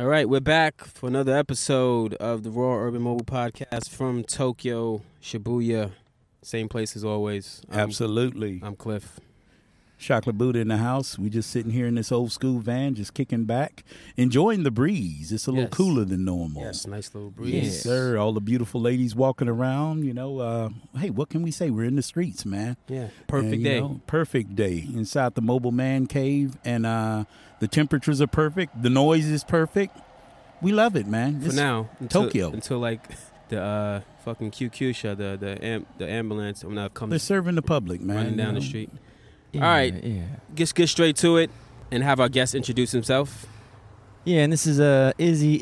All right, we're back for another episode of the Royal Urban Mobile Podcast from Tokyo, Shibuya, same place as always. Absolutely. I'm Cliff. Chocolate Buddha in the house. We just sitting here in this old school van, just kicking back, enjoying the breeze. It's a little cooler than normal. Yes, nice little breeze. Yes, sir. All the beautiful ladies walking around, you know. Hey, what can we say? We're in the streets, man. Yeah, perfect day. You know, perfect day inside the Mobile Man Cave, and the temperatures are perfect. The noise is perfect. We love it, man. For now, Tokyo. Until like the fucking QQ show, the ambulance. I'm not coming. They're serving the public, man. Running down the street. Yeah, all right, Just get straight to it and have our guest introduce himself. Yeah, and this is Izzy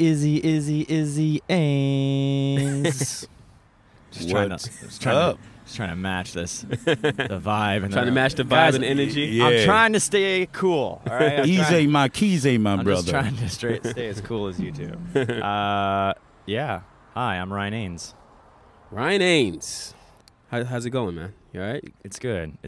Ains. Just trying to match this, the vibe. And trying to match the vibe and energy. Yeah. I'm trying to stay cool, all right? Izzy, my Kizzy, my brother. I'm just trying to stay as cool as you two. Hi, I'm Ryan Ains. Ryan Ains. How's it going, man? You all right? It's good.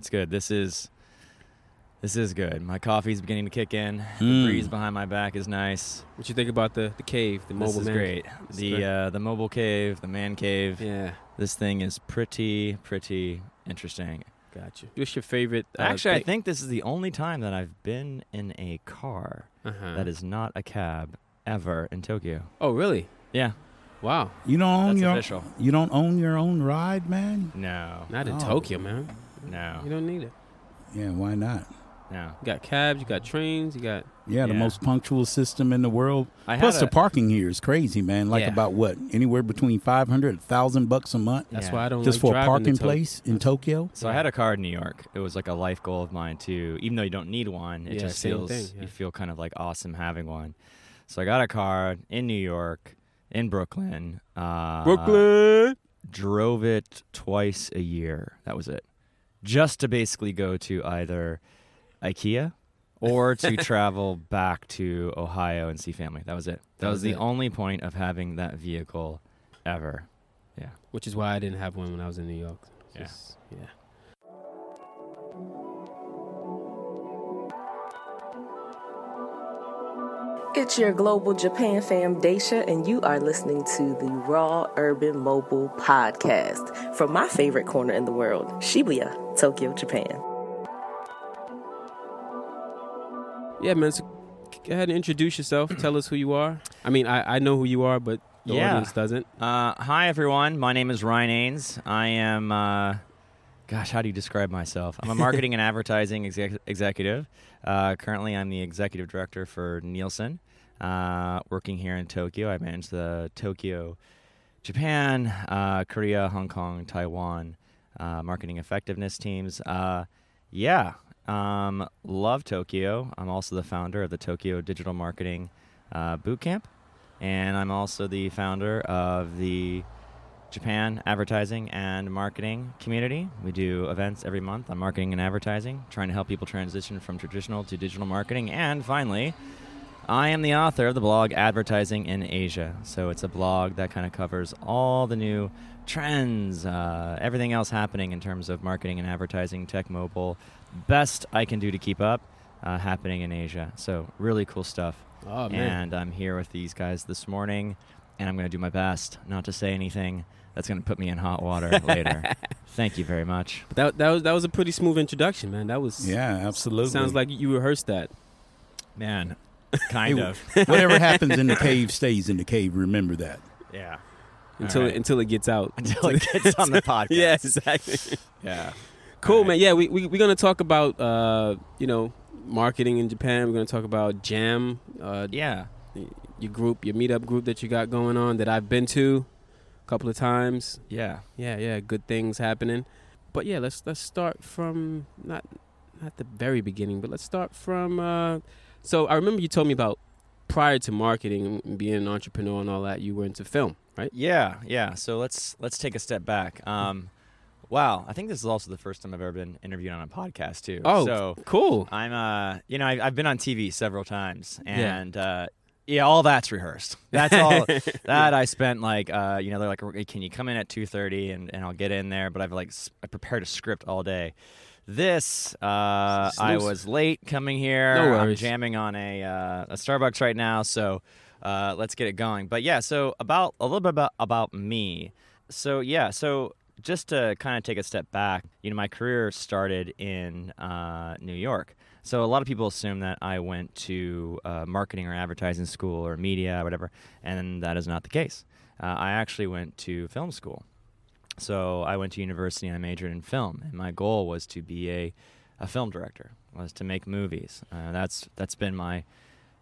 This is good. My coffee's beginning to kick in. The breeze behind my back is nice. What you think about the cave, the mobile man? This is great. The mobile cave, the man cave. Yeah. This thing is pretty interesting. Gotcha. What's your favorite? I think this is the only time that I've been in a car that is not a cab ever in Tokyo. Oh, really? Yeah. Wow. You don't own your own ride, man? No. Not in Tokyo, man. No. You don't need it. Yeah, why not? No. You got cabs, you got trains, you got... Yeah, the most punctual system in the world. Plus, the parking here is crazy, man. Like about what? Anywhere between $500 to $1,000 a month? That's why I don't just like for a parking place in Tokyo? So I had a car in New York. It was like a life goal of mine, too. Even though you don't need one, it just feels... You feel kind of like awesome having one. So I got a car in New York, in Brooklyn. Drove it twice a year. That was it. Just to basically go to either IKEA or to travel back to Ohio and see family. That was it. That was the only point of having that vehicle ever. Yeah. Which is why I didn't have one when I was in New York. Yeah. It's your global Japan fam, Daisha, and you are listening to the Raw Urban Mobile Podcast from my favorite corner in the world, Shibuya, Tokyo, Japan. Yeah, man, so go ahead and introduce yourself. Tell us who you are. I mean, I know who you are, but the audience doesn't. Hi, everyone. My name is Ryan Ains. I am... how do you describe myself? I'm a marketing and advertising executive. Currently, I'm the executive director for Nielsen, working here in Tokyo. I manage the Tokyo, Japan, Korea, Hong Kong, Taiwan marketing effectiveness teams. Love Tokyo. I'm also the founder of the Tokyo Digital Marketing Bootcamp, and I'm also the founder of the Japan Advertising and Marketing Community. We do events every month on marketing and advertising, trying to help people transition from traditional to digital marketing. And finally, I am the author of the blog Advertising in Asia. So it's a blog that kind of covers all the new trends, everything else happening in terms of marketing and advertising, tech, mobile, best I can do to keep up happening in Asia. So really cool stuff. Oh, man. And I'm here with these guys this morning, and I'm going to do my best not to say anything that's going to put me in hot water later. Thank you very much. But that was a pretty smooth introduction, man. That was... Yeah, absolutely. Sounds like you rehearsed that. Man, kind of. Whatever happens in the cave stays in the cave. Remember that. Yeah. Until it gets out. Until it gets on the podcast. Yeah, exactly. Yeah. Cool, man. Yeah, we're going to talk about, marketing in Japan. We're going to talk about Jam. Your meetup group that you got going on that I've been to a couple of times. Yeah. Good things happening. But yeah, let's start from not the very beginning, but let's start from. So I remember you told me about prior to marketing and being an entrepreneur and all that, you were into film, right? Yeah. So let's take a step back. Wow, I think this is also the first time I've ever been interviewed on a podcast too. Oh, so cool. I'm I've been on TV several times and. Yeah. Yeah, all that's rehearsed. That's all that I spent they're like, can you come in at 2:30 and I'll get in there. But I've I prepared a script all day. This, I was late coming here. No worries. I'm jamming on a Starbucks right now. So Let's get it going. But yeah, so a little bit about me. So yeah, so just to kind of take a step back, you know, my career started in New York. So a lot of people assume that I went to marketing or advertising school or media or whatever, and that is not the case. I actually went to film school. So I went to university and I majored in film, and my goal was to be a film director, was to make movies. That's been my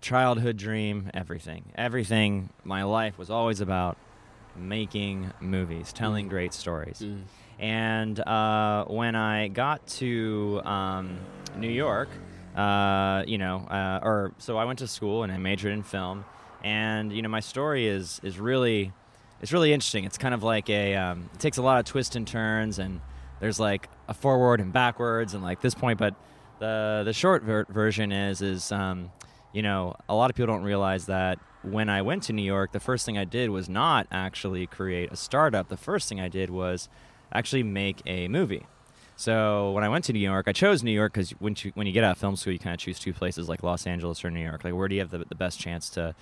childhood dream, everything. My life was always about making movies, telling great stories. And when I got to New York, so I went to school and I majored in film, and you know, my story is really interesting. It's kind of like it takes a lot of twists and turns, and there's like a forward and backwards and like this point. But the short version is you know, a lot of people don't realize that when I went to New York, the first thing I did was not actually create a startup. The first thing I did was actually make a movie. So when I went to New York, I chose New York because when you get out of film school, you kind of choose two places like Los Angeles or New York. Like, where do you have the best chance to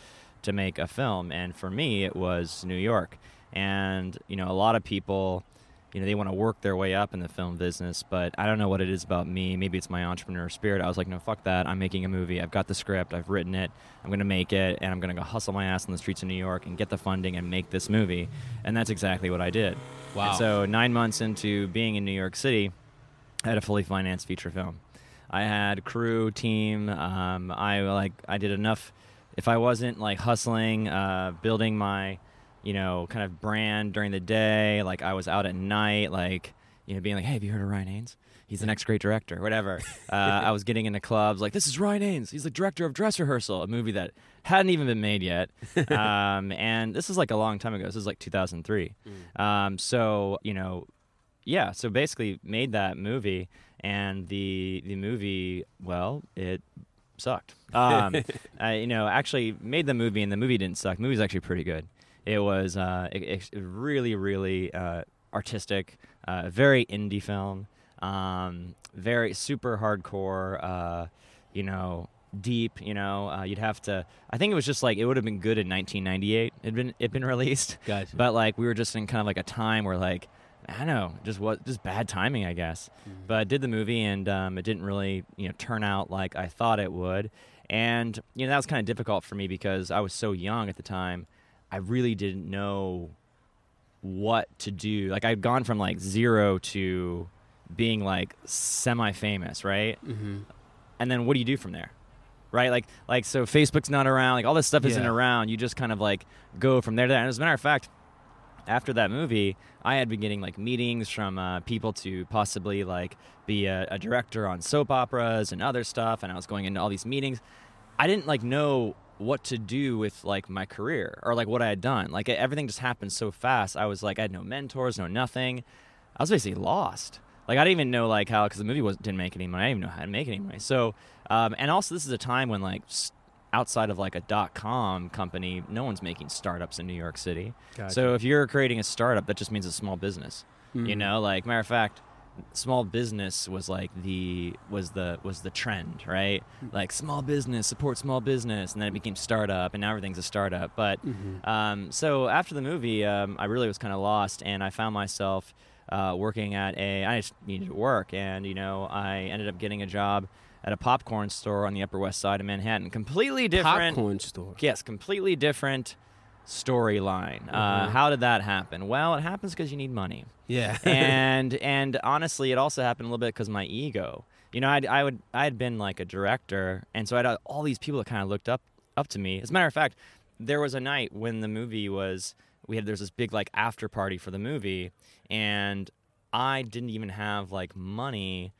make a film? And for me, it was New York. And, you know, a lot of people, you know, they want to work their way up in the film business, but I don't know what it is about me. Maybe it's my entrepreneur spirit. I was like, no, fuck that. I'm making a movie. I've got the script. I've written it. I'm going to make it, and I'm going to go hustle my ass on the streets of New York and get the funding and make this movie. And that's exactly what I did. Wow. And so 9 months into being in New York City, I had a fully financed feature film. I had crew, team. I did enough. If I wasn't like hustling, building my, you know, kind of brand during the day, like I was out at night, like, you know, being like, hey, have you heard of Ryan Ains? He's the next great director, whatever. I was getting into clubs like, this is Ryan Ains. He's the director of Dress Rehearsal, a movie that hadn't even been made yet. And this is like a long time ago. This is like 2003. So, you know, yeah, so basically made that movie, and the movie, well, it sucked. I, you know, actually made the movie, and the movie didn't suck. The movie's actually pretty good. It was it really, really artistic, very indie film, very super hardcore, you know, deep, you know. You'd have to, I think it was just like, it would have been good in 1998. It'd been released. Gotcha. But like, we were just in kind of like a time where like, I don't know, just bad timing, I guess. Mm-hmm. But I did the movie, and it didn't really, you know, turn out like I thought it would. And, you know, that was kind of difficult for me because I was so young at the time. I really didn't know what to do. Like, I'd gone from like zero to being like semi-famous, right? Mm-hmm. And then what do you do from there, right? Like so Facebook's not around, like all this stuff isn't around. You just kind of like go from there to there. And as a matter of fact, after that movie, I had been getting like meetings from people to possibly like be a director on soap operas and other stuff. And I was going into all these meetings. I didn't like know what to do with like my career or like what I had done. Like, everything just happened so fast. I was like, I had no mentors, no nothing. I was basically lost. Like, I didn't even know like how, because the movie didn't make any money. I didn't even know how to make any money. So, and also this is a time when like outside of like a .com company, no one's making startups in New York City. Gotcha. So if you're creating a startup, that just means a small business, you know, like, matter of fact, small business was like the trend, right? Like, small business, support small business, and then it became startup, and now everything's a startup. But so after the movie, I really was kind of lost, and I found myself working at I just needed to work, and you know, I ended up getting a job at a popcorn store on the Upper West Side of Manhattan. Completely different popcorn store. Yes, completely different storyline. How did that happen? Well, it happens because you need money. Yeah. and honestly, it also happened a little bit because my ego. You know, I had been like a director, and so I had all these people that kind of looked up to me. As a matter of fact, there was a night when the movie was, there's this big like after party for the movie, and I didn't even have like money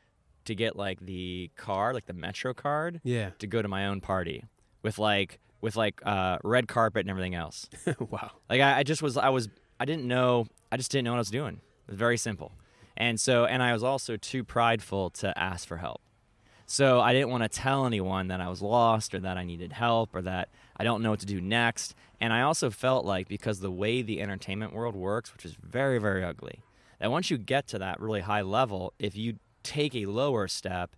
to get like the card, like the Metro card, to go to my own party with red carpet and everything else. Wow. Like, I just didn't know what I was doing. It was very simple. And so, and I was also too prideful to ask for help. So I didn't want to tell anyone that I was lost or that I needed help or that I don't know what to do next. And I also felt like, because the way the entertainment world works, which is very, very ugly, that once you get to that really high level, if you take a lower step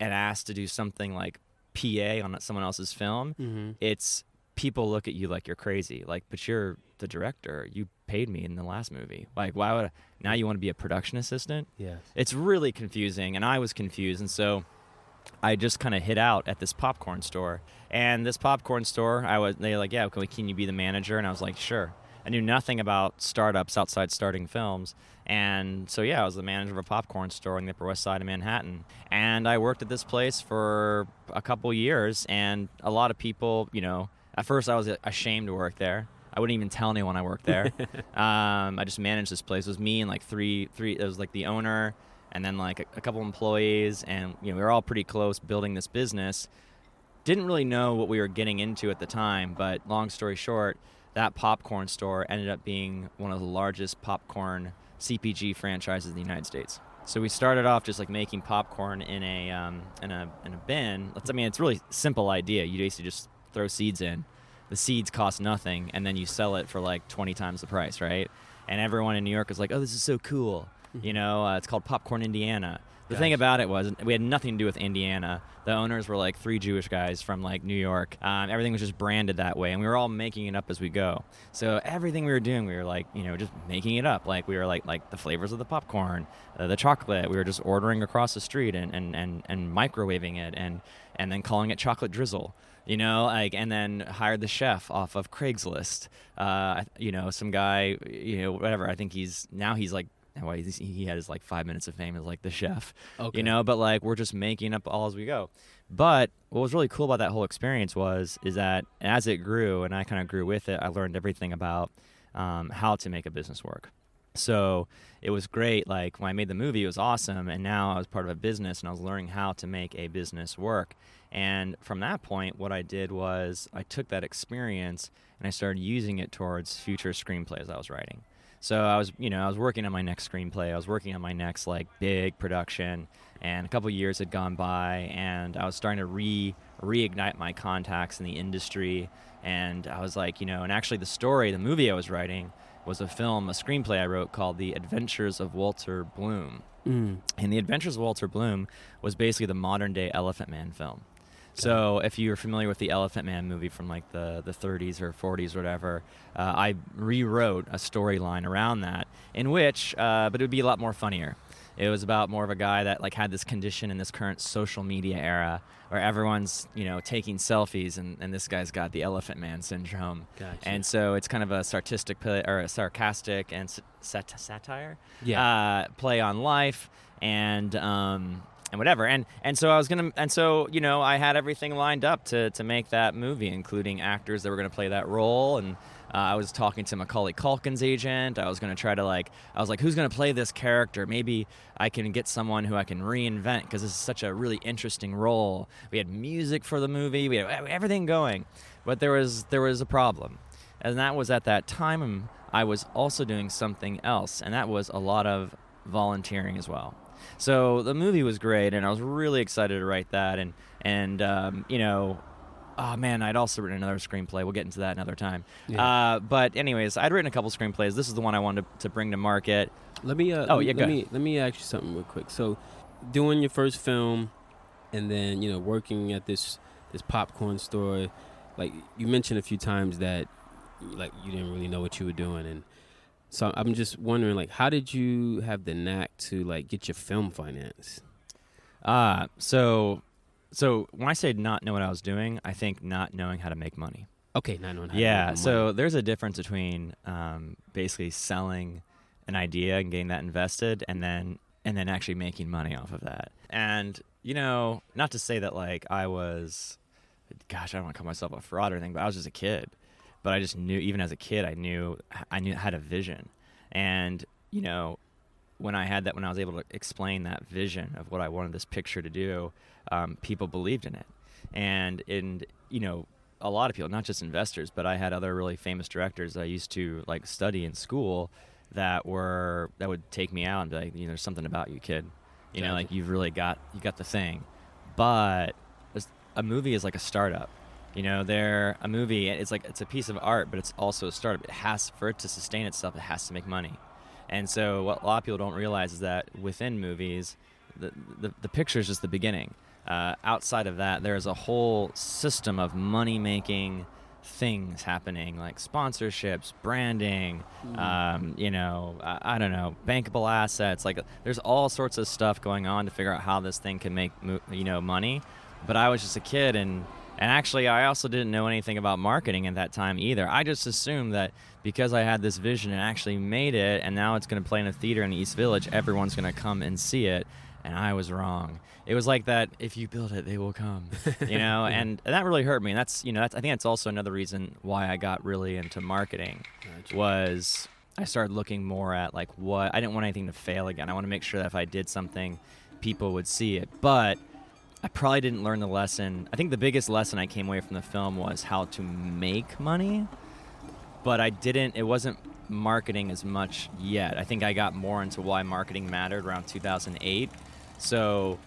and ask to do something like PA on someone else's film, it's people look at you like you're crazy. Like, but you're the director. You paid me in the last movie. Like, why would I, now you want to be a production assistant? Yeah. It's really confusing, and I was confused, and so I just kind of hid out at this popcorn store. And this popcorn store, they were like, yeah, can you be the manager? And I was like, sure. I knew nothing about startups outside starting films. And so, yeah, I was the manager of a popcorn store on the Upper West Side of Manhattan. And I worked at this place for a couple years. And a lot of people, you know, at first I was ashamed to work there. I wouldn't even tell anyone I worked there. I just managed this place. It was me and like three, it was like the owner and then like a couple employees. And, you know, we were all pretty close building this business. Didn't really know what we were getting into at the time, but long story short, that popcorn store ended up being one of the largest popcorn CPG franchises in the United States. So we started off just like making popcorn in a bin. I mean, it's a really simple idea. You basically just throw seeds in. The seeds cost nothing, and then you sell it for like 20 times the price, right? And everyone in New York was like, "Oh, this is so cool." You know, it's called Popcorn Indiana. The thing about it was we had nothing to do with Indiana. The owners were like three Jewish guys from like New York. Everything was just branded that way, and we were all making it up as we go. So everything we were doing, we were like, you know, just making it up. Like we were like the flavors of the popcorn, the chocolate. We were just ordering across the street and microwaving it and then calling it chocolate drizzle. You know, like, and then hired the chef off of Craigslist. You know, some guy, you know, whatever. I think he's like. Well, he had his like 5 minutes of fame as like the chef, okay. You know, but like we're just making up all as we go. But what was really cool about that whole experience is that as it grew and I kind of grew with it, I learned everything about how to make a business work. So it was great. Like when I made the movie, it was awesome. And now I was part of a business and I was learning how to make a business work. And from that point, what I did was I took that experience and I started using it towards future screenplays I was writing. So I was working on my next screenplay. I was working on my next like big production, and a couple of years had gone by, and I was starting to reignite my contacts in the industry. And I was like, you know, and actually the movie I was writing was a screenplay I wrote called The Adventures of Walter Bloom. Mm. And The Adventures of Walter Bloom was basically the modern day Elephant Man film. So if you're familiar with the Elephant Man movie from like the 30s or 40s or whatever, I rewrote a storyline around that in which, but it would be a lot more funnier. It was about more of a guy that like had this condition in this current social media era where everyone's, you know, taking selfies and this guy's got the Elephant Man syndrome. Gotcha. And so it's kind of a sarcastic and satire play on life and whatever. And so you know, I had everything lined up to make that movie, including actors that were going to play that role. And I was talking to Macaulay Culkin's agent. I was like, who's going to play this character? Maybe I can get someone who I can reinvent because this is such a really interesting role. We had music for the movie. We had everything going, but there was a problem. And that was at that time, I was also doing something else. And that was a lot of volunteering as well. So the movie was great, and I was really excited to write that. And you know, oh man, I'd also written another screenplay. We'll get into that another time. Yeah. But anyways, I'd written a couple screenplays. This is the one I wanted to bring to market. Let me ask you something real quick. So, doing your first film, and then you know working at this popcorn store, like you mentioned a few times that like you didn't really know what you were doing. And so I'm just wondering, like, how did you have the knack to, like, get your film finance? So when I say not know what I was doing, I think not knowing how to make money. Okay, not knowing how to make money. Yeah, so there's a difference between basically selling an idea and getting that invested and then actually making money off of that. And, you know, not to say that, like, I was, gosh, I don't want to call myself a fraud or anything, but I was just a kid. But I just knew, even as a kid, I had a vision. And, you know, when I was able to explain that vision of what I wanted this picture to do, people believed in it. And, you know, a lot of people, not just investors, but I had other really famous directors that I used to, like, study in school that would take me out and be like, you know, there's something about you, kid. You know, like, you've really got the thing. But a movie is like a startup. You know, a movie, it's a piece of art, but it's also a startup. For it to sustain itself, it has to make money. And so what a lot of people don't realize is that within movies, the picture is just the beginning. Outside of that, there is a whole system of money-making things happening, like sponsorships, branding, I don't know, bankable assets. Like, there's all sorts of stuff going on to figure out how this thing can make, money. But I was just a kid, and actually I also didn't know anything about marketing at that time either. I just assumed that because I had this vision and actually made it, and now it's going to play in a theater in the East Village, everyone's going to come and see it. And I was wrong. It was like that, if you build it, they will come, yeah. And that really hurt me. And that's I think that's also another reason why I got really into marketing. Gotcha. Was I started looking more at like what, I didn't want anything to fail again. I want to make sure that if I did something, people would see it. But I probably didn't learn the lesson. I think the biggest lesson I came away from the film was how to make money, but it wasn't marketing as much yet. I think I got more into why marketing mattered around 2008. So,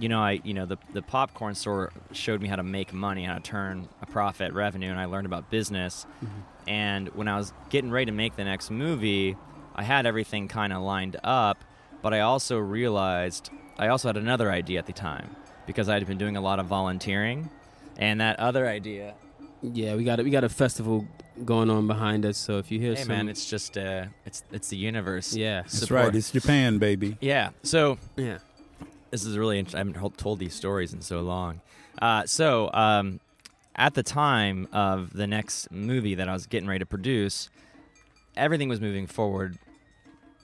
the popcorn store showed me how to make money, how to turn a profit revenue, and I learned about business. Mm-hmm. And when I was getting ready to make the next movie, I had everything kind of lined up, but I also had another idea at the time, because I had been doing a lot of volunteering, and that other idea. Yeah, we got a festival going on behind us, so if you hear some... Hey, man, it's just, it's the universe. Yeah. That's support. Right. It's Japan, baby. Yeah. So... Yeah. This is really interesting. I haven't told these stories in so long. At the time of the next movie that I was getting ready to produce, everything was moving forward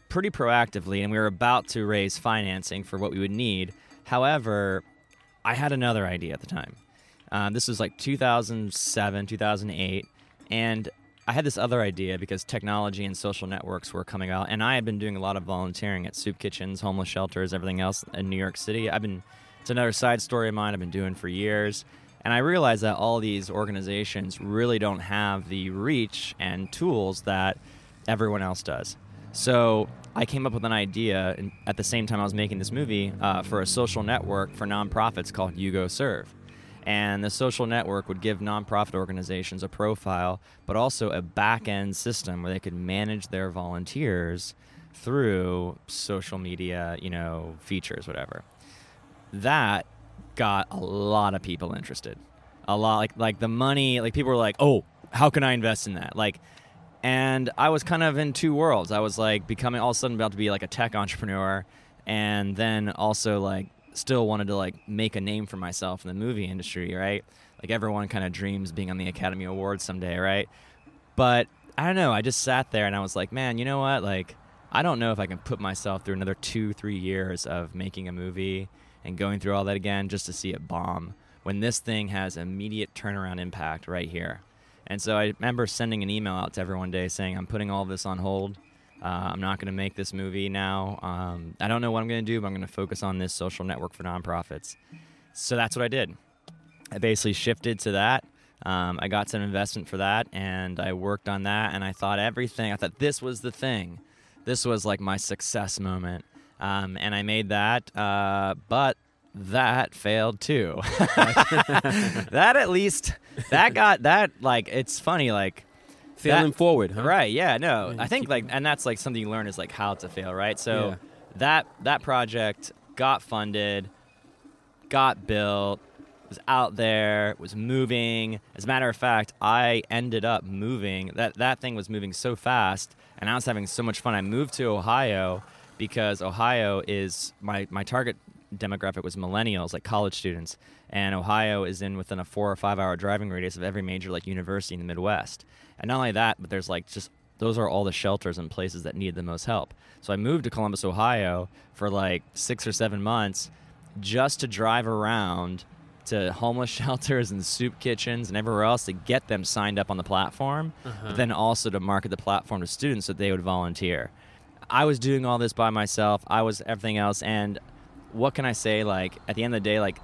pretty proactively, and we were about to raise financing for what we would need. However, I had another idea at the time. This was like 2007, 2008, and I had this other idea because technology and social networks were coming out, and I had been doing a lot of volunteering at soup kitchens, homeless shelters, everything else in New York City. It's another side story of mine I've been doing for years, and I realized that all these organizations really don't have the reach and tools that everyone else does. So I came up with an idea at the same time I was making this movie for a social network for nonprofits called YouGoServe. And the social network would give nonprofit organizations a profile, but also a back-end system where they could manage their volunteers through social media, features, whatever. That got a lot of people interested. A lot, like the money, like people were like, "Oh, how can I invest in that?" Like, and I was kind of in two worlds. I was like becoming all of a sudden about to be like a tech entrepreneur, and then also like still wanted to like make a name for myself in the movie industry, right? Like everyone kind of dreams being on the Academy Awards someday, right? But I don't know, I just sat there and I was like, man, you know what? Like, I don't know if I can put myself through another 2-3 years of making a movie and going through all that again just to see it bomb when this thing has immediate turnaround impact right here. And so I remember sending an email out to everyone today saying, I'm putting all this on hold. I'm not going to make this movie now. I don't know what I'm going to do, but I'm going to focus on this social network for nonprofits. So that's what I did. I basically shifted to that. I got some investment for that, and I worked on that, and I thought this was the thing. This was like my success moment. And I made that, but that failed too. It's funny, like... Failing forward, huh? Right, yeah, no. I think, like, and that's, like, something you learn is, like, how to fail, right? So yeah. that project got funded, got built, was out there, was moving. As a matter of fact, I ended up moving. That thing was moving so fast, and I was having so much fun. I moved to Ohio because Ohio is my target demographic was millennials, like college students, and Ohio is within a 4 or 5 hour driving radius of every major like university in the Midwest. And not only that, but there's like just those are all the shelters and places that need the most help. So I moved to Columbus, Ohio for like 6 or 7 months just to drive around to homeless shelters and soup kitchens and everywhere else to get them signed up on the platform, but then also to market the platform to students so that they would volunteer. I was doing all this by myself. I was everything else, and what can I say? Like, at the end of the day, like,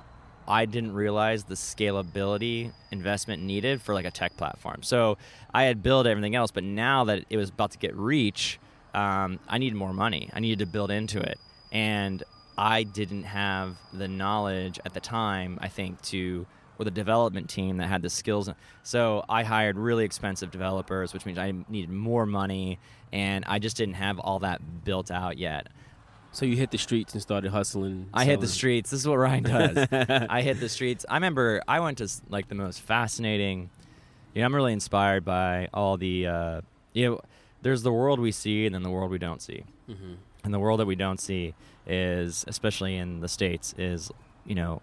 I didn't realize the scalability investment needed for like a tech platform. So I had built everything else, but now that it was about to get reach, I needed more money. I needed to build into it. And I didn't have the knowledge at the time, I think, or the development team that had the skills. So I hired really expensive developers, which means I needed more money, and I just didn't have all that built out yet. So you hit the streets and started hustling. I hit the streets. This is what Ryan does. I hit the streets. I remember I went to like the most fascinating you know, I'm really inspired by all the, you know, there's the world we see and then the world we don't see. Mm-hmm. And the world that we don't see is, especially in the States, is, you know,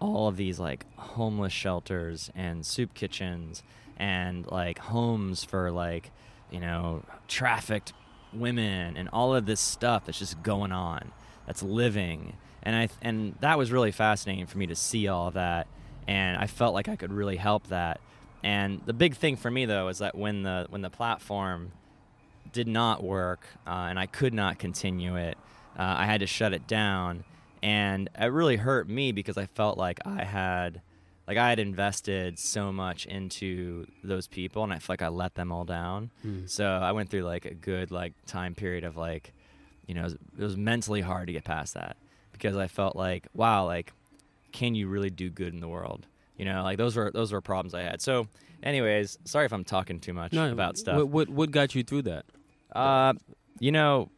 all of these like homeless shelters and soup kitchens and like homes for like, you know, trafficked women and all of this stuff that's just going on, that's living. And and that was really fascinating for me to see all of that. And I felt like I could really help that. And the big thing for me, though, is that when the platform did not work and I could not continue it, I had to shut it down. And it really hurt me because I felt like I had invested so much into those people, and I feel like I let them all down. Mm. So I went through like a good like time period of like, you know, it was mentally hard to get past that because I felt like, wow, like, can you really do good in the world? You know, like those were problems I had. So anyways, sorry if I'm talking too much about stuff. What got you through that? You know,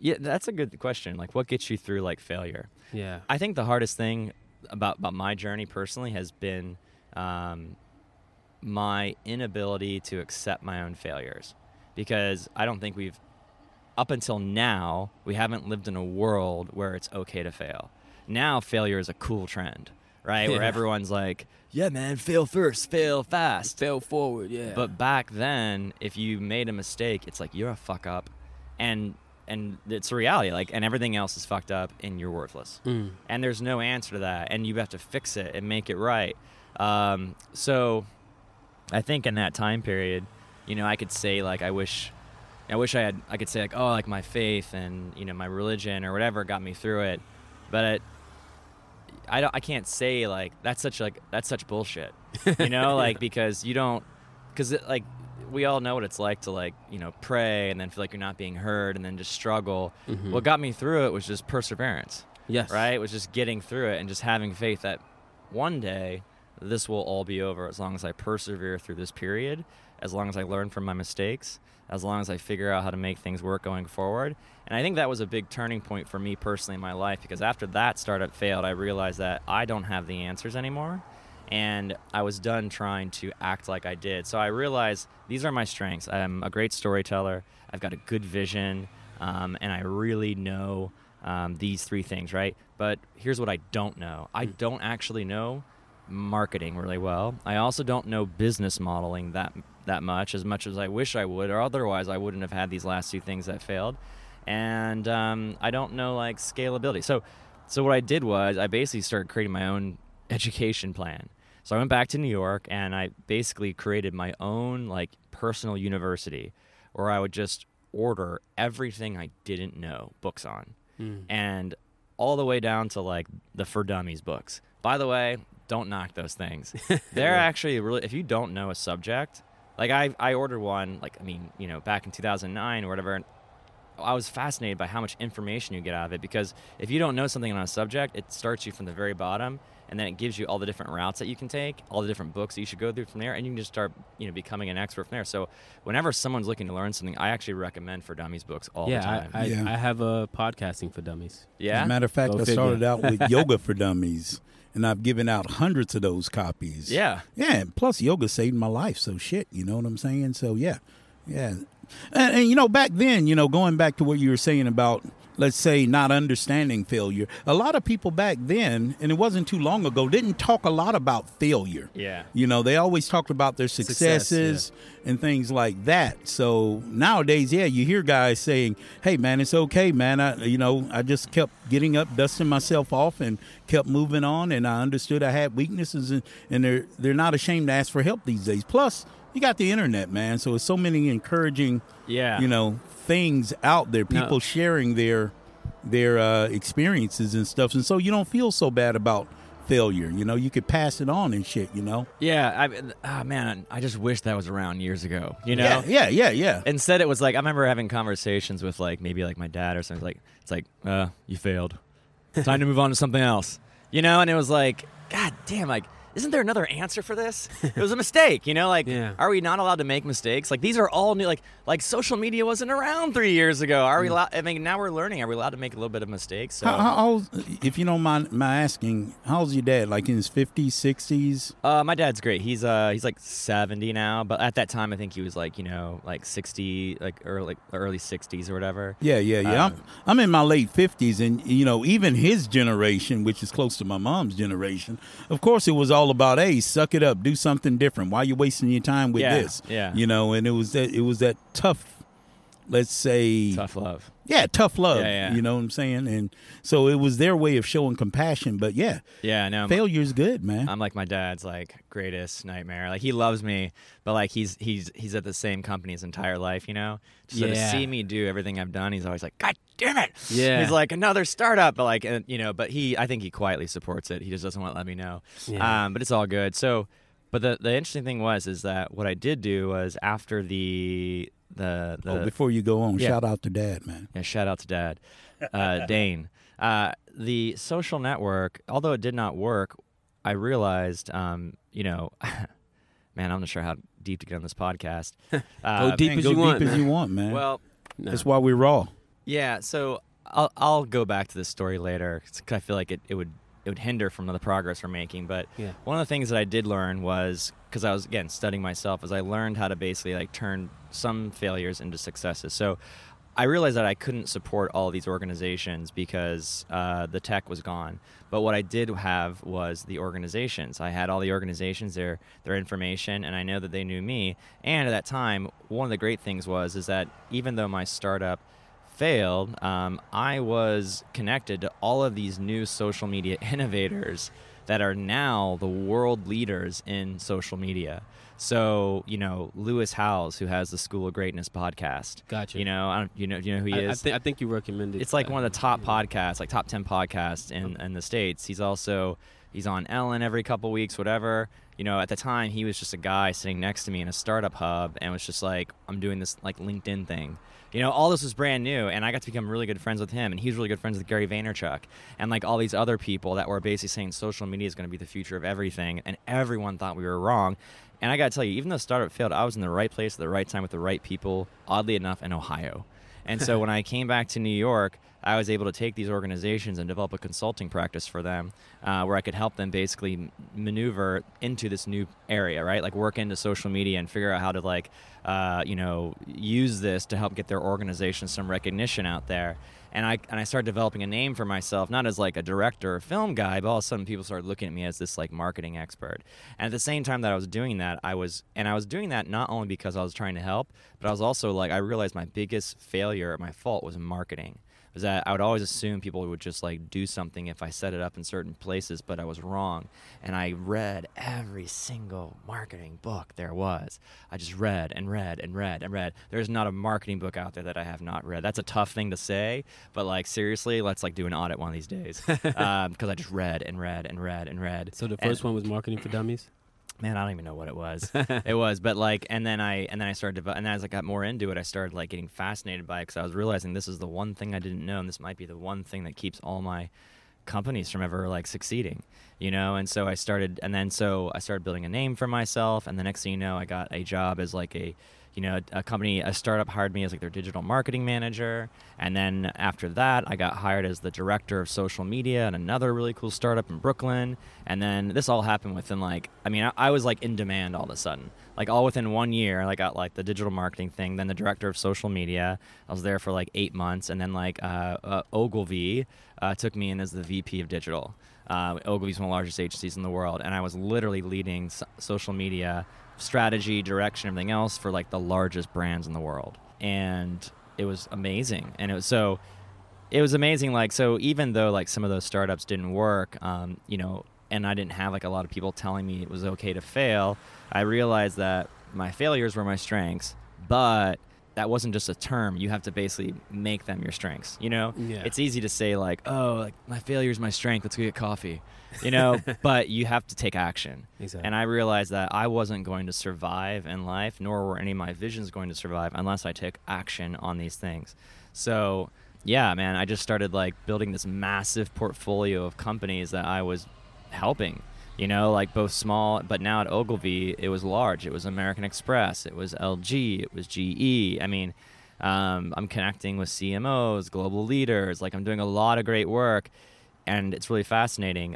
yeah, that's a good question. Like, what gets you through like failure? Yeah. I think the hardest thing about my journey personally has been my inability to accept my own failures, because I don't think up until now, we haven't lived in a world where it's okay to fail. Now failure is a cool trend, right? Yeah. Where everyone's like, yeah, man, fail first, fail fast. Fail forward, yeah. But back then, if you made a mistake, it's like, you're a fuck up. And it's a reality, like, and everything else is fucked up and you're worthless. Mm. And there's no answer to that. And you have to fix it and make it right. So I think in that time period, you know, I could say like, I could say like, oh, like my faith and, you know, my religion or whatever got me through it. But I can't say like, that's such bullshit, you know, like, because like, we all know what it's like to like, you know, pray and then feel like you're not being heard and then just struggle. Mm-hmm. What got me through it was just perseverance. Yes. Right? It was just getting through it and just having faith that one day this will all be over as long as I persevere through this period, as long as I learn from my mistakes, as long as I figure out how to make things work going forward. And I think that was a big turning point for me personally in my life, because after that startup failed, I realized that I don't have the answers anymore. And I was done trying to act like I did. So I realized these are my strengths. I'm a great storyteller. I've got a good vision. And I really know these three things, right? But here's what I don't know. I don't actually know marketing really well. I also don't know business modeling that much as I wish I would, or otherwise I wouldn't have had these last two things that failed. And I don't know like scalability. So what I did was I basically started creating my own education plan. So I went back to New York and I basically created my own like personal university where I would just order everything I didn't know books on and all the way down to like the For Dummies books. By the way, don't knock those things. They're actually really, if you don't know a subject, like I ordered one, like, I mean, you know, back in 2009 or whatever, and I was fascinated by how much information you get out of it, because if you don't know something on a subject, it starts you from the very bottom. And then it gives you all the different routes that you can take, all the different books that you should go through from there, and you can just start, you know, becoming an expert from there. So whenever someone's looking to learn something, I actually recommend For Dummies books all the time. I have a podcasting for dummies. Yeah. As a matter of fact, I started out with Yoga for Dummies, and I've given out hundreds of those copies. Yeah. Yeah, and plus yoga saved my life, so shit, you know what I'm saying? So yeah, yeah. And you know, back then, you know, going back to what you were saying about, let's say, not understanding failure. A lot of people back then, and it wasn't too long ago, didn't talk a lot about failure. Yeah. You know, they always talked about their successes and things like that. So nowadays, yeah, you hear guys saying, hey, man, it's okay, man. I just kept getting up, dusting myself off and kept moving on. And I understood I had weaknesses, and they're not ashamed to ask for help these days. Plus, you got the internet, man. So it's so many encouraging, you know, things out there, people sharing their experiences and stuff, and so you don't feel so bad about failure. You know, you could pass it on and shit, you know. Yeah, man, I just wish that was around years ago, you know. Yeah. Instead it was like, I remember having conversations with like maybe like my dad or something, like it's like, you failed, time to move on to something else, you know. And it was like, god damn, like isn't there another answer for this? It was a mistake, you know? Like, are we not allowed to make mistakes? Like, these are all new. Like social media wasn't around 3 years ago. Are we allowed? I mean, now we're learning. Are we allowed to make a little bit of mistakes? So, how if you don't mind my asking, how's your dad? Like in his 50s, 60s? My dad's great. He's like 70 now, but at that time I think he was like, you know, like 60, like early 60s or whatever. Yeah. I'm in my late 50s, and you know, even his generation, which is close to my mom's generation, of course it was all about, hey, suck it up, do something different. Why are you wasting your time with this? Yeah. You know, and it was that tough, let's say, tough love. Yeah, tough love. Yeah. You know what I'm saying? And so it was their way of showing compassion. But no, failure's good, man. I'm like my dad's like greatest nightmare. Like he loves me, but like he's at the same company his entire life. You know, so to see me do everything I've done, he's always like, God damn it! Yeah, he's like another startup, but like you know, but I think he quietly supports it. He just doesn't want to let me know. Yeah. But it's all good. So, but the interesting thing is that what I did do was after the before you go on, shout out to Dad, man. Yeah, shout out to Dad, Dane. The social network, although it did not work, I realized, you know, man, I'm not sure how deep to get on this podcast. Go deep as you want, man. Well, that's why we're raw. Yeah, so I'll go back to this story later because I feel like it would hinder from the progress we're making. But one of the things that I did learn was, because I was, again, studying myself, is I learned how to basically like turn some failures into successes. So I realized that I couldn't support all these organizations because the tech was gone. But what I did have was the organizations. I had all the organizations, their information, and I know that they knew me. And at that time, one of the great things was that even though my startup failed, I was connected to all of these new social media innovators that are now the world leaders in social media. So, you know, Lewis Howes, who has the School of Greatness podcast. Gotcha. You know, you know who he is? I think you recommended. It's like one of the top podcasts, like top 10 podcasts in the States. He's on Ellen every couple weeks, whatever. You know, at the time, he was just a guy sitting next to me in a startup hub and was just like, I'm doing this like LinkedIn thing. You know, all this was brand new, and I got to become really good friends with him, and he's really good friends with Gary Vaynerchuk, and like all these other people that were basically saying social media is going to be the future of everything, and everyone thought we were wrong. And I got to tell you, even though startup failed, I was in the right place at the right time with the right people, oddly enough, in Ohio. And so when I came back to New York, I was able to take these organizations and develop a consulting practice for them where I could help them basically maneuver into this new area, right? Like work into social media and figure out how to like, you know, use this to help get their organization some recognition out there. And I started developing a name for myself, not as like a director or film guy, but all of a sudden people started looking at me as this like marketing expert. And at the same time that I was doing that, I was doing that not only because I was trying to help, but I was also like, I realized my biggest failure, my fault was in marketing. Was that I would always assume people would just like do something if I set it up in certain places, but I was wrong. And I read every single marketing book there was. I just read and read and read and read. There's not a marketing book out there that I have not read. That's a tough thing to say, but like seriously, let's like do an audit one of these days because I just read and read and read and read. So the first one was Marketing for Dummies? Man, I don't even know what it was. But like, and then I started to, and as I got more into it, I started like getting fascinated by it because I was realizing this is the one thing I didn't know, and this might be the one thing that keeps all my companies from ever like succeeding, you know. And so I started building a name for myself, and the next thing you know, I got a job as like a startup hired me as like their digital marketing manager. And then after that, I got hired as the director of social media at another really cool startup in Brooklyn. And then this all happened within like, I mean, I was like in demand all of a sudden, like all within 1 year. I got like the digital marketing thing, then the director of social media. I was there for like 8 months. And then like Ogilvy took me in as the VP of digital. Ogilvy's one of the largest agencies in the world. And I was literally leading social media strategy, direction, everything else for like the largest brands in the world. And it was amazing. And it was amazing. Like, so even though like some of those startups didn't work, you know, and I didn't have like a lot of people telling me it was okay to fail, I realized that my failures were my strengths, but that wasn't just a term. You have to basically make them your strengths, you know? Yeah. It's easy to say like, oh, like my failure is my strength. Let's go get coffee, you know? But you have to take action. Exactly. And I realized that I wasn't going to survive in life, nor were any of my visions going to survive unless I took action on these things. So yeah, man, I just started like building this massive portfolio of companies that I was helping. you know, like both small, but now at Ogilvy, it was large. It was American Express. It was LG. It was GE. I mean, I'm connecting with CMOs, global leaders. Like, I'm doing a lot of great work, and it's really fascinating.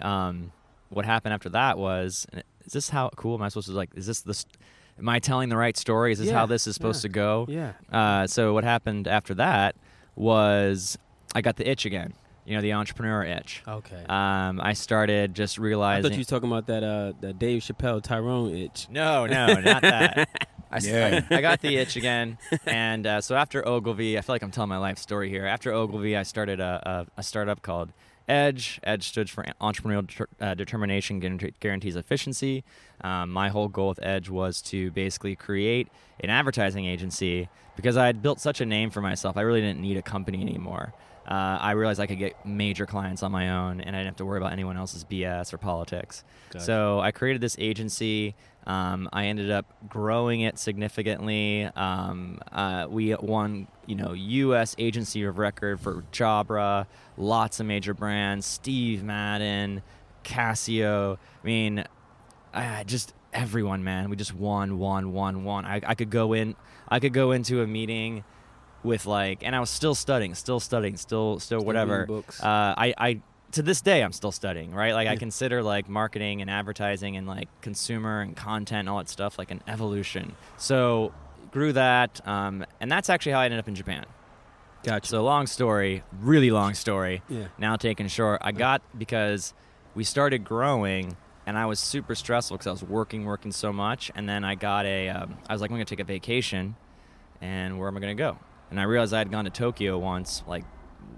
What happened after that was, is this how cool am I supposed to, like, is this the... Am I telling the right story? Is this how this is supposed to go? Yeah. So what happened after that was I got the itch again. You know, the entrepreneur itch. Okay. I started just realizing. I thought you were talking about that Dave Chappelle Tyrone itch. No, not that. I got the itch again, and so after Ogilvy, I feel like I'm telling my life story here. After Ogilvy, I started a startup called Edge. Edge stood for Entrepreneurial Determination Guarantees Efficiency. My whole goal with Edge was to basically create an advertising agency because I had built such a name for myself. I really didn't need a company anymore. I realized I could get major clients on my own, and I didn't have to worry about anyone else's BS or politics. Gotcha. So I created this agency. I ended up growing it significantly. We won, you know, U.S. Agency of Record for Jabra, lots of major brands, Steve Madden, Casio. I mean, just everyone, man. We just won. I could go into a meeting with like, and I was still studying, whatever. Books. I to this day I'm still studying, right? Like I consider like marketing and advertising and like consumer and content and all that stuff like an evolution. So grew that, and that's actually how I ended up in Japan. Gotcha. So really long story. Yeah. Now taken short, I got because we started growing. And I was super stressful because I was working so much. And then I got I was like, I'm going to take a vacation. And where am I going to go? And I realized I had gone to Tokyo once, like,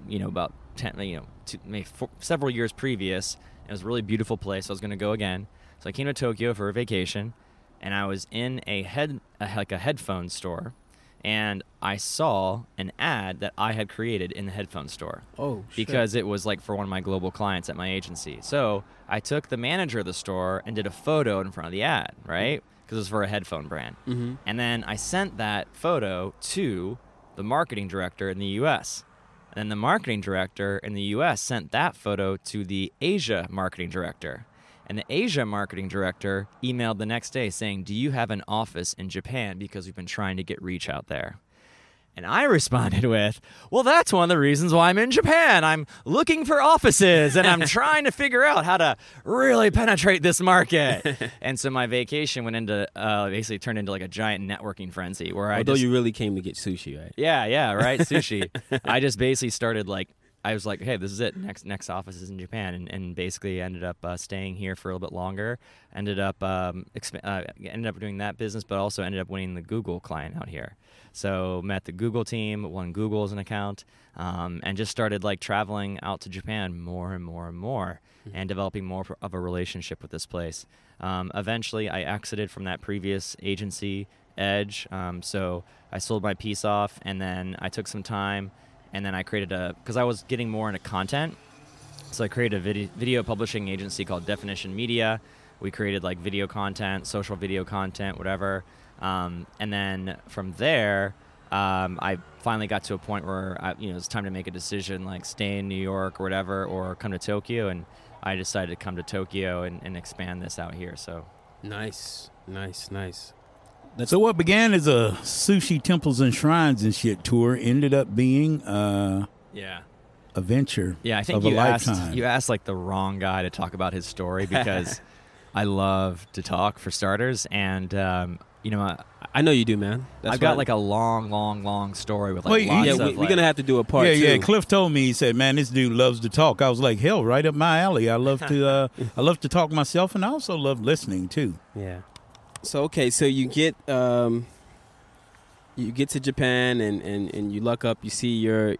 you know, about 10, you know, several years previous. It was a really beautiful place. So I was going to go again. So I came to Tokyo for a vacation. And I was in a headphone store. And I saw an ad that I had created in the headphone store. Oh, shit. Because it was like for one of my global clients at my agency. So I took the manager of the store and did a photo in front of the ad, right? Because it was for a headphone brand. Mm-hmm. And then I sent that photo to the marketing director in the U.S. And then the marketing director in the U.S. sent that photo to the Asia marketing director. And the Asia marketing director emailed the next day saying, do you have an office in Japan? Because we've been trying to get reach out there. And I responded with, well, that's one of the reasons why I'm in Japan. I'm looking for offices, and I'm trying to figure out how to really penetrate this market. And so my vacation went into basically turned into like a giant networking frenzy. Although you really came to get sushi, right? Yeah, right, sushi. I just basically started like, I was like, hey, this is it. Next office is in Japan, and basically ended up staying here for a little bit longer. Ended up doing that business, but also ended up winning the Google client out here. So met the Google team, won Google as an account, and just started like traveling out to Japan more and more, mm-hmm. and developing more of a relationship with this place. Eventually, I exited from that previous agency, Edge. So I sold my piece off, and then I took some time. And then I created because I was getting more into content. So I created a video publishing agency called Definition Media. We created like video content, social video content, whatever. And then from there, I finally got to a point where it was time to make a decision, like stay in New York or whatever, or come to Tokyo. And I decided to come to Tokyo and expand this out here. So nice. So what began as a sushi temples and shrines and shit tour ended up being a venture of a lifetime. You asked like the wrong guy to talk about his story because I love to talk for starters, and I know you do, man. I've got like a long story with like lots of we're gonna have to do a part two. Yeah, Cliff told me, he said, man, this dude loves to talk. I was like, hell, right up my alley. I love to I love to talk myself, and I also love listening too. Yeah. So, okay, so you get to Japan and you look up, you see the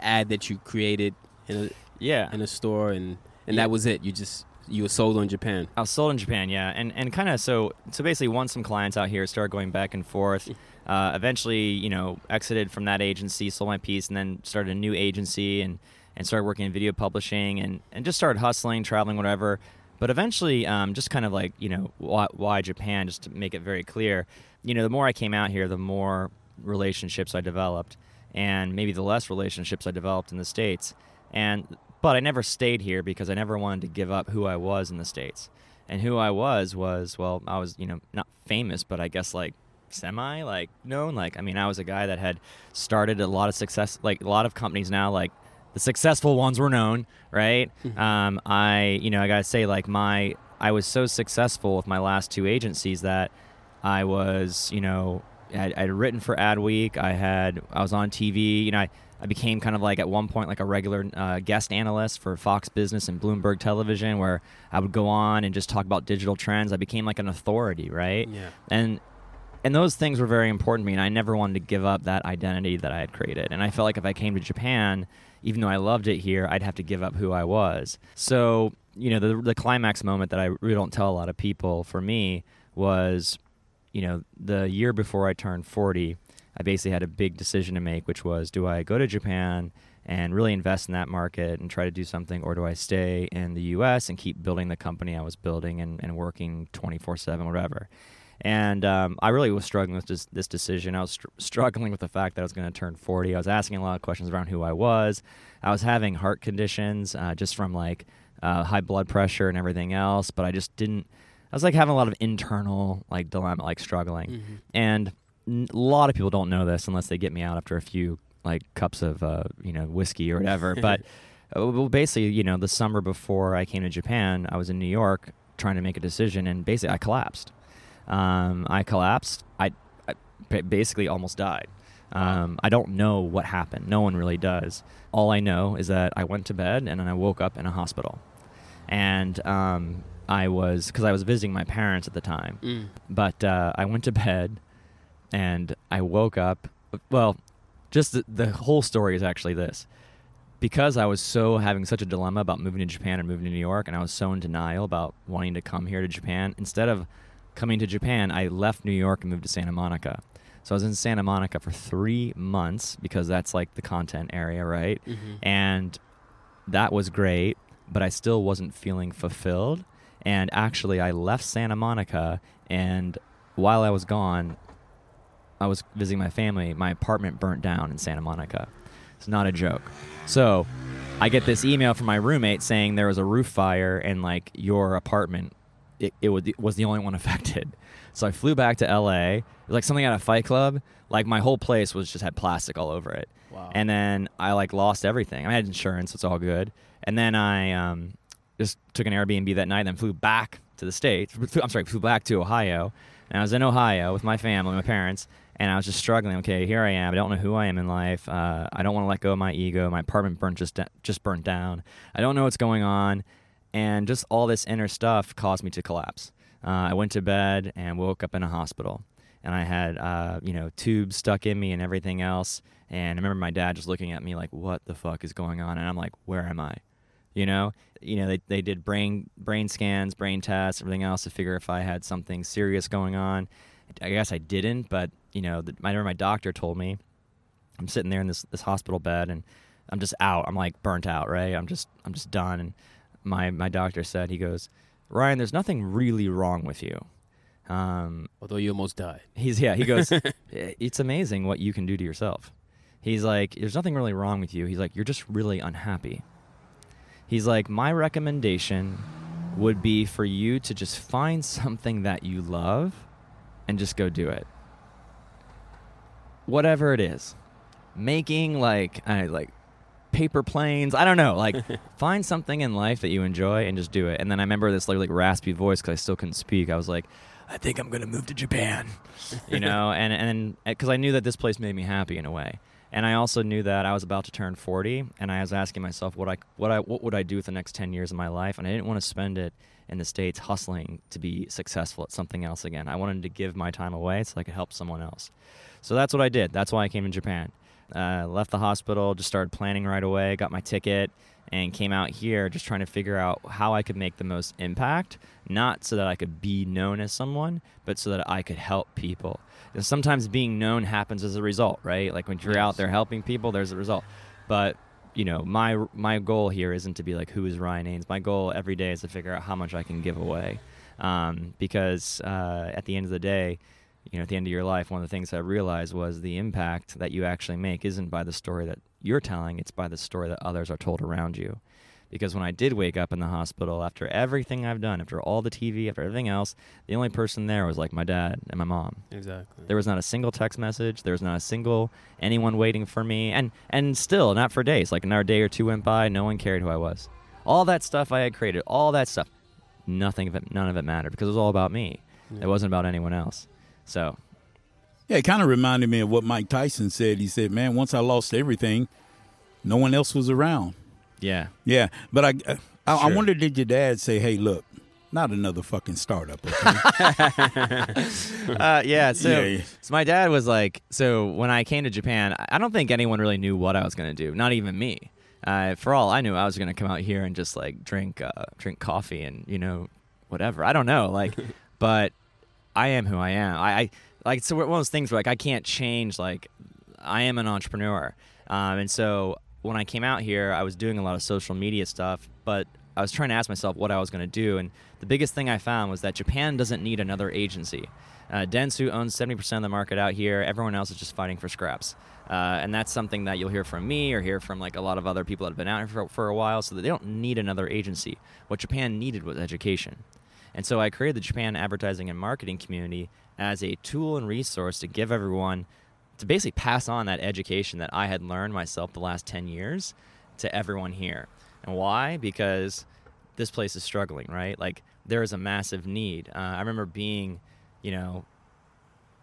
ad that you created in a store and that was it. You were sold on Japan. I was sold in Japan, yeah. And kind of so basically won some clients out here, started going back and forth. Eventually, exited from that agency, sold my piece, and then started a new agency and started working in video publishing and just started hustling, traveling, whatever. But eventually, just kind of like, why Japan, just to make it very clear, the more I came out here, the more relationships I developed, and maybe the less relationships I developed in the States. But I never stayed here because I never wanted to give up who I was in the States. And who I was, well, I was, not famous, but I guess known. I was a guy that had started a lot of success, a lot of companies now, the successful ones were known, right? Mm-hmm. I gotta say, I was so successful with my last two agencies that I was, I'd written for Adweek. I was on TV. I became kind of at one point a regular guest analyst for Fox Business and Bloomberg Television, where I would go on and just talk about digital trends. I became an authority, right? Yeah. And those things were very important to me, and I never wanted to give up that identity that I had created. And I felt like if I came to Japan, even though I loved it here, I'd have to give up who I was. So, the climax moment that I really don't tell a lot of people for me was, the year before I turned 40, I basically had a big decision to make, which was, do I go to Japan and really invest in that market and try to do something, or do I stay in the U.S. and keep building the company I was building and working 24/7, whatever? And I really was struggling with this decision. I was struggling with the fact that I was going to turn 40. I was asking a lot of questions around who I was. I was having heart conditions just from high blood pressure and everything else, but I just didn't. I was having a lot of internal dilemma, struggling. Mm-hmm. And a lot of people don't know this unless they get me out after a few cups of whiskey or whatever. But basically, the summer before I came to Japan, I was in New York trying to make a decision, and basically I collapsed. I basically almost died. I don't know what happened. No one really does. All I know is that I went to bed and then I woke up in a hospital, and because I was visiting my parents at the time. Mm. But I went to bed. And I woke up, well, just the whole story is actually this. Because I was having such a dilemma about moving to Japan and moving to New York, and I was so in denial about wanting to come here to Japan, instead of coming to Japan, I left New York and moved to Santa Monica. So I was in Santa Monica for 3 months, because that's the content area, right? Mm-hmm. And that was great, but I still wasn't feeling fulfilled. And actually, I left Santa Monica, and while I was gone, I was visiting my family, my apartment burnt down in Santa Monica. It's not a joke. So I get this email from my roommate saying there was a roof fire and your apartment, it was the only one affected. So I flew back to LA. It was something out of Fight Club. My whole place had plastic all over it. Wow. And then I lost everything. I had insurance, so it's all good. And then I just took an Airbnb that night and then flew back to the States. Flew back to Ohio. And I was in Ohio with my family, my parents, and I was just struggling. Okay, here I am. I don't know who I am in life. I don't want to let go of my ego. My apartment burnt down. I don't know what's going on. And just all this inner stuff caused me to collapse. I went to bed and woke up in a hospital. And I had, tubes stuck in me and everything else. And I remember my dad just looking at me what the fuck is going on? And I'm where am I? They did brain scans, brain tests, everything else to figure if I had something serious going on. I guess I didn't, but I remember my doctor told me, I'm sitting there in this hospital bed and I'm just out. I'm burnt out, right? I'm just done. And my doctor said, he goes, Ryan, there's nothing really wrong with you. Although you almost died. He goes, it's amazing what you can do to yourself. He's there's nothing really wrong with you. He's you're just really unhappy. He's my recommendation would be for you to just find something that you love and just go do it. Whatever it is. Making paper planes. I don't know. Find something in life that you enjoy and just do it. And then I remember this raspy voice, because I still couldn't speak. I was I think I'm going to move to Japan. And because I knew that this place made me happy in a way. And I also knew that I was about to turn 40, and I was asking myself what would I do with the next 10 years of my life, and I didn't want to spend it in the States hustling to be successful at something else again. I wanted to give my time away so I could help someone else. So that's what I did. That's why I came to Japan. Left the hospital, just started planning right away, got my ticket, and came out here just trying to figure out how I could make the most impact, not so that I could be known as someone, but so that I could help people. And sometimes being known happens as a result, right? When you're out there helping people, there's a result. But, my goal here isn't to be who is Ryan Ains? My goal every day is to figure out how much I can give away. Because at the end of the day, at the end of your life, one of the things I realized was the impact that you actually make isn't by the story that you're telling, it's by the story that others are told around you. Because when I did wake up in the hospital, after everything I've done, after all the TV, after everything else, the only person there was like my dad and my mom. Exactly. There was not a single text message. There was not a single anyone waiting for me. And still, not for days. Like another day or two went by, no one cared who I was. All that stuff I had created, all that stuff, none of it mattered because it was all about me. Yeah. It wasn't about anyone else. So, yeah, it kind of reminded me of what Mike Tyson said. He said, man, once I lost everything, no one else was around. Yeah. Yeah. But I sure. I wonder, did your dad say, hey, look, not another fucking startup. Okay? So my dad was like, so when I came to Japan, I don't think anyone really knew what I was going to do. Not even me. For all I knew, I was going to come out here and just like drink coffee and, you know, whatever. I don't know. Like, but I am who I am. I like, so one of those things where like, I can't change, like I am an entrepreneur. And so when I came out here, I was doing a lot of social media stuff, but I was trying to ask myself what I was going to do. And the biggest thing I found was that Japan doesn't need another agency. Dentsu owns 70% of the market out here. Everyone else is just fighting for scraps. And that's something that you'll hear from me or hear from like a lot of other people that have been out here for a while, so that they don't need another agency. What Japan needed was education. And so I created the Japan Advertising and Marketing Community as a tool and resource to give everyone, to basically pass on that education that I had learned myself the last 10 years to everyone here. And why? Because this place is struggling, right? Like, there is a massive need. I remember being, you know,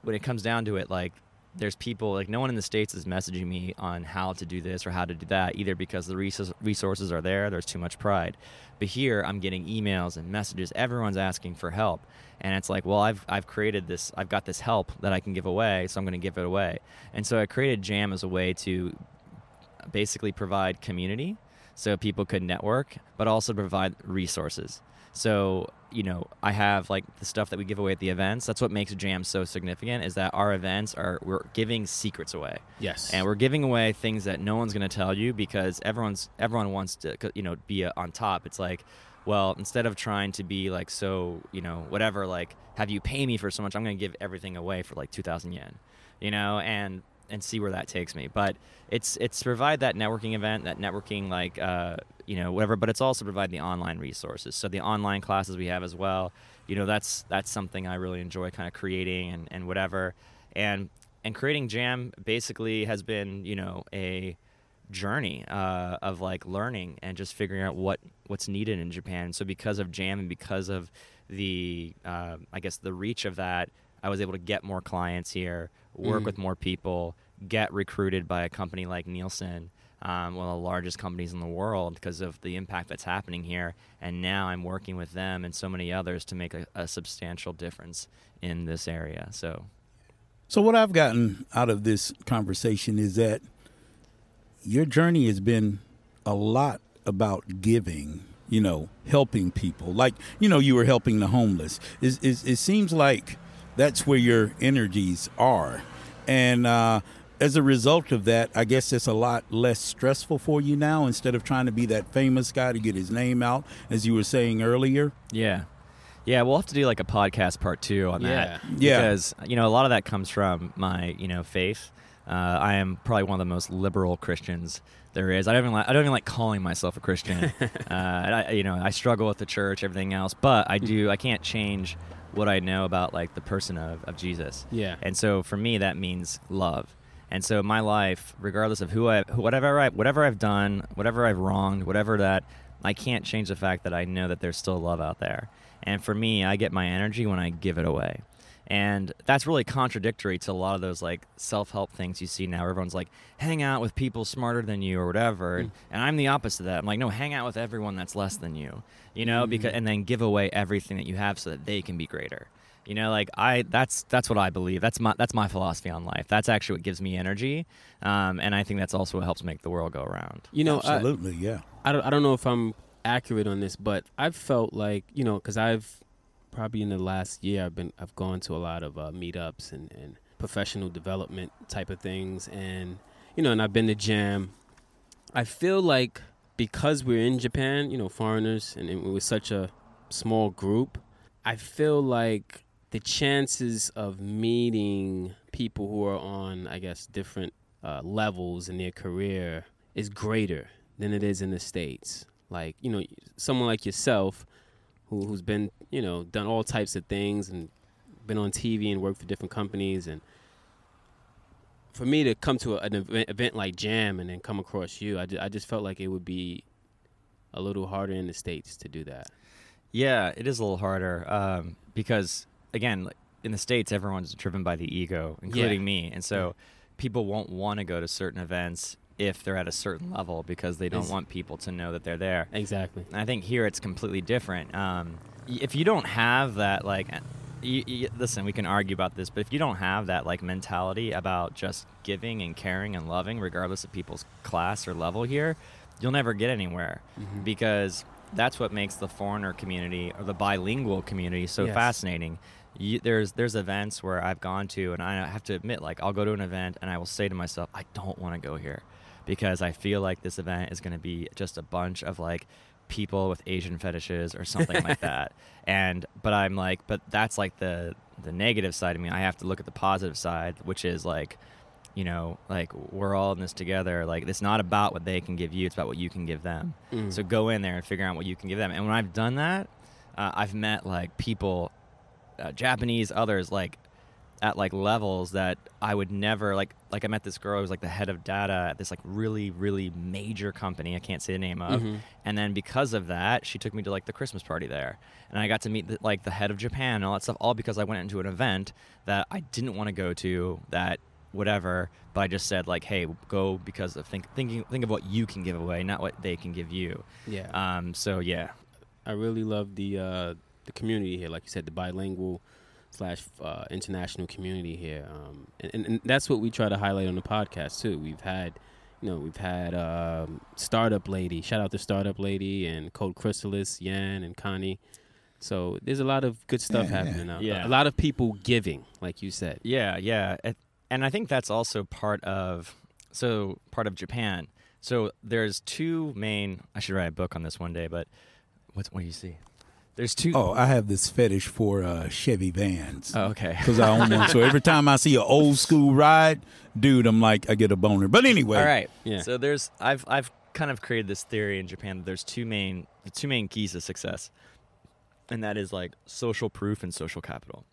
when it comes down to it, like, there's people, like, no one in the States is messaging me on how to do this or how to do that, either because the resources are there, there's too much pride. But here, I'm getting emails and messages. Everyone's asking for help. And it's like, well, I've created this, I've got this help that I can give away, so I'm going to give it away. And so I created Jam as a way to basically provide community so people could network, but also provide resources. So, you know, I have like the stuff that we give away at the events. That's what makes Jam so significant, is that our events are, we're giving secrets away. Yes. And we're giving away things that no one's going to tell you, because everyone wants to, you know, be on top. It's like, well, instead of trying to be like, so, you know, whatever, like, have you pay me for so much, I'm going to give everything away for like 2,000 yen, you know, and see where that takes me. But it's provide that networking event, that networking, like, you know, whatever, but it's also provide the online resources. So the online classes we have as well, you know, that's something I really enjoy kind of creating and whatever. And creating Jam basically has been, you know, a journey of like learning and just figuring out what's needed in Japan. So because of Jam and because of the, I guess, the reach of that, I was able to get more clients here, work with more people, get recruited by a company like Nielsen, one of the largest companies in the world, because of the impact that's happening here. And now I'm working with them and so many others to make a substantial difference in this area. So what I've gotten out of this conversation is that your journey has been a lot about giving, you know, helping people. Like, you know, you were helping the homeless. It seems like that's where your energies are. And as a result of that, I guess it's a lot less stressful for you now, instead of trying to be that famous guy to get his name out, as you were saying earlier. Yeah. Yeah, we'll have to do like a podcast part two on that. Yeah. Because, you know, a lot of that comes from my, you know, faith. I am probably one of the most liberal Christians there is. I don't even like calling myself a Christian. I struggle with the church, everything else, but I can't change what I know about like the person of Jesus. Yeah. And so for me, that means love. And so my life, regardless of whatever I've done, whatever I've wronged, whatever that, I can't change the fact that I know that there's still love out there. And for me, I get my energy when I give it away. And that's really contradictory to a lot of those like self-help things you see now, where everyone's like, hang out with people smarter than you or whatever. And I'm the opposite of that. I'm like, no, hang out with everyone that's less than you, you know, because, and then give away everything that you have so that they can be greater. You know, like that's what I believe. That's my philosophy on life. That's actually what gives me energy. And I think that's also what helps make the world go around. You know, absolutely. Yeah. I don't know if I'm accurate on this, but I've felt like, you know, cause I've, probably in the last year, I've gone to a lot of meetups and professional development type of things, and you know, and I've been to Jam. I feel like because we're in Japan, you know, foreigners, and we're such a small group, I feel like the chances of meeting people who are on, I guess, different levels in their career is greater than it is in the States. Like, you know, someone like yourself who's been, you know, done all types of things and been on TV and worked for different companies. And for me to come to an event like Jam and then come across you, I just felt like it would be a little harder in the States to do that. Yeah, it is a little harder because, again, in the States, everyone's driven by the ego, including me. And so people won't want to go to certain events if they're at a certain level because they don't want people to know that they're there. Exactly. And I think here it's completely different. If you don't have that, like... listen, we can argue about this, but if you don't have that like mentality about just giving and caring and loving, regardless of people's class or level here, you'll never get anywhere because that's what makes the foreigner community or the bilingual community so fascinating. There's events where I've gone to, and I have to admit, like, I'll go to an event and I will say to myself, I don't want to go here because I feel like this event is going to be just a bunch of like people with Asian fetishes or something like that. But that's like the negative side of me. I have to look at the positive side, which is like, you know, like we're all in this together. Like, it's not about what they can give you. It's about what you can give them. So go in there and figure out what you can give them. And when I've done that, I've met like people, Japanese, others, like at like levels that I would never like I met this girl who was like the head of data at this like really, really major company I can't say the name of. And then because of that, she took me to like the Christmas party there. And I got to meet like the head of Japan and all that stuff, all because I went into an event that I didn't want to go to, that whatever, but I just said like, hey, go because of think of what you can give away, not what they can give you. I really love the community here, like you said, the bilingual / international community here, and that's what we try to highlight on the podcast too. We've had Startup Lady, shout out to Startup Lady, and Code Chrysalis, Yan and Connie. So there's a lot of good stuff happening now. A lot of people giving, like you said. And I think that's also part of Japan. So there's two main. I should write a book on this one day, but what do you see? There's two. Oh, I have this fetish for Chevy vans. Oh, okay. Because I own one. So every time I see an old school ride, dude, I'm like, I get a boner. But anyway. All right. Yeah. So there's, I've kind of created this theory in Japan that there's the two main keys to success. And that is like social proof and social capital.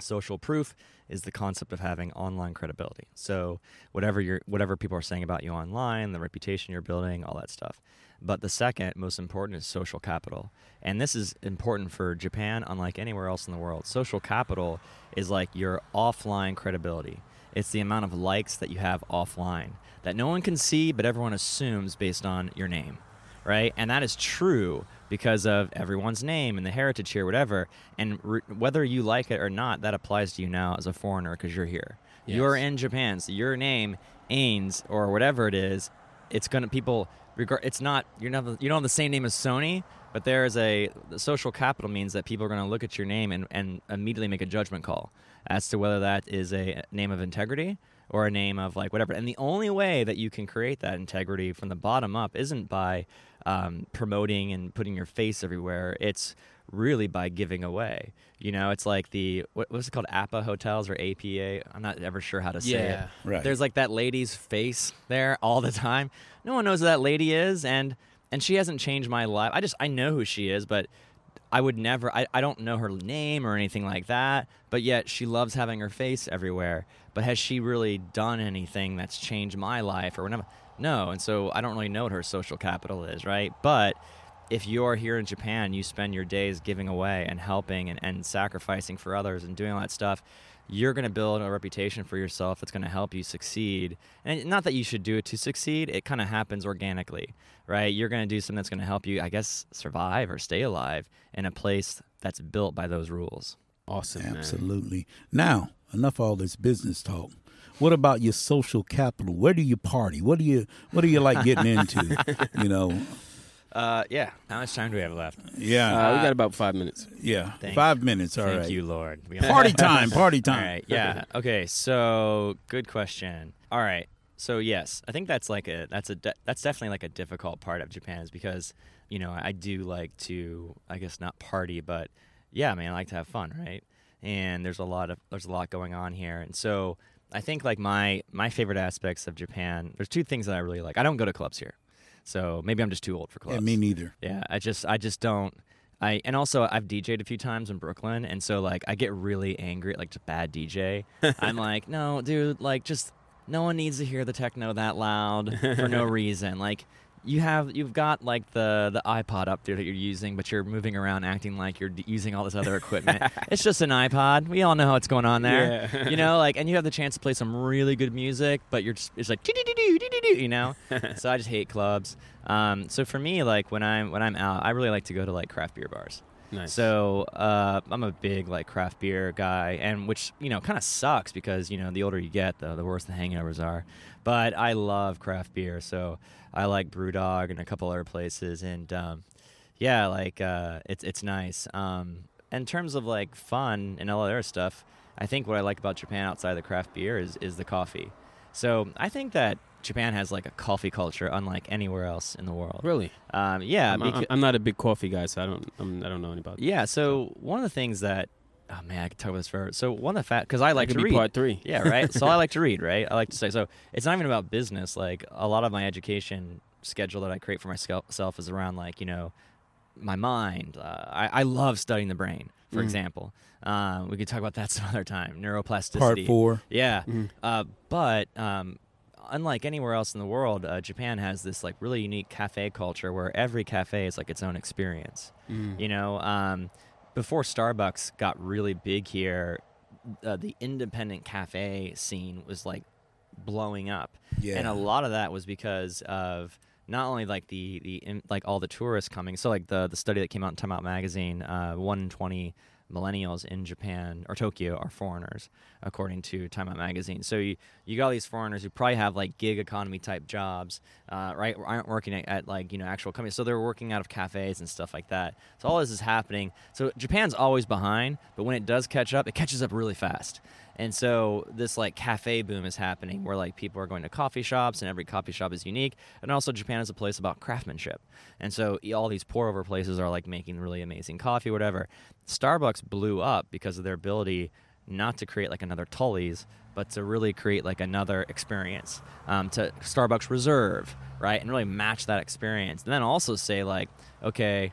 Social proof is the concept of having online credibility. So whatever people are saying about you online, the reputation you're building, all that stuff. But the second most important is social capital. And this is important for Japan, unlike anywhere else in the world. Social capital is like your offline credibility. It's the amount of likes that you have offline that no one can see, but everyone assumes based on your name, right? And that is true because of everyone's name and the heritage here, whatever. And whether you like it or not, that applies to you now as a foreigner because you're here. Yes. You're in Japan, so your name, Ains, or whatever it is, it's going to people... It's not, you don't have the same name as Sony, but there is the social capital means that people are going to look at your name and immediately make a judgment call as to whether that is a name of integrity or a name of like whatever. And the only way that you can create that integrity from the bottom up isn't by promoting and putting your face everywhere. It's really by giving away. You know, it's like the, what was it called? APA hotels or APA? I'm not ever sure how to say it. Right. There's like that lady's face there all the time. No one knows who that lady is. And she hasn't changed my life. I know who she is, but I would never, I don't know her name or anything like that. But yet she loves having her face everywhere. But has she really done anything that's changed my life or whatever? No. And so I don't really know what her social capital is. Right. But if you're here in Japan, you spend your days giving away and helping and sacrificing for others and doing all that stuff, you're going to build a reputation for yourself that's going to help you succeed. And not that you should do it to succeed. It kind of happens organically, right? You're going to do something that's going to help you, I guess, survive or stay alive in a place that's built by those rules. Awesome. Absolutely. Man. Now, enough all this business talk. What about your social capital? Where do you party? What do you like getting into, you know? How much time do we have left? We got about 5 minutes. 5 minutes. All right. Thank you, Lord. Party time. All right. Yeah. Okay. So, good question. All right. So, yes, I think that's definitely like a difficult part of Japan is because, you know, I do like to, I guess, not party, but yeah, I like to have fun, right? And there's a lot going on here, and so I think like my favorite aspects of Japan. There's two things that I really like. I don't go to clubs here. So maybe I'm just too old for clubs. Yeah, me neither. Yeah, I just don't. And also, I've DJed a few times in Brooklyn, and so, like, I get really angry at, like, just bad DJ. I'm like, no, dude, like, just no one needs to hear the techno that loud for no reason. Like, you've got, like, the iPod up there that you're using, but you're moving around acting like you're using all this other equipment. It's just an iPod. We all know what's going on there. Yeah. You know, like, and you have the chance to play some really good music, but you're just, it's like, you know? So I just hate clubs. So for me, like, when I'm out, I really like to go to, like, craft beer bars. Nice. So I'm a big, like, craft beer guy, and which, you know, kind of sucks because, you know, the older you get, the worse the hangovers are. But I love craft beer, so I like BrewDog and a couple other places, and yeah, like, it's nice. In terms of, like, fun and all other stuff, I think what I like about Japan outside of the craft beer is the coffee. So I think that Japan has, like, a coffee culture unlike anywhere else in the world. Really? Yeah. I'm not a big coffee guy, so I don't know any about that. Yeah, so one of the things that, oh, man, I could talk about this forever. So one of the facts, because I like to read. Part three. Yeah, right? So I like to read, right? I like to say, so it's not even about business. Like, a lot of my education schedule that I create for myself is around, like, you know, my mind. I love studying the brain, for example. We could talk about that some other time. Neuroplasticity. Part four. Yeah. But unlike anywhere else in the world, Japan has this, like, really unique cafe culture where every cafe is, like, its own experience. You know, before Starbucks got really big here, the independent cafe scene was, like, blowing up. Yeah. And a lot of that was because of not only, like, the all the tourists coming. So, like, the study that came out in Time Out magazine, 1 in 20 millennials in Japan or Tokyo are foreigners, according to Time Out magazine. So you got all these foreigners who probably have, like, gig economy type jobs, right? Aren't working at, like, you know, actual companies, so they're working out of cafes and stuff like that. So all this is happening. So Japan's always behind, but when it does catch up, it catches up really fast. And so this, like, cafe boom is happening where, like, people are going to coffee shops, and every coffee shop is unique. And also, Japan is a place about craftsmanship. And so all these pour-over places are, like, making really amazing coffee, whatever. Starbucks blew up because of their ability not to create, like, another Tully's, but to really create, like, another experience, to Starbucks Reserve, right, and really match that experience. And then also say, like, okay,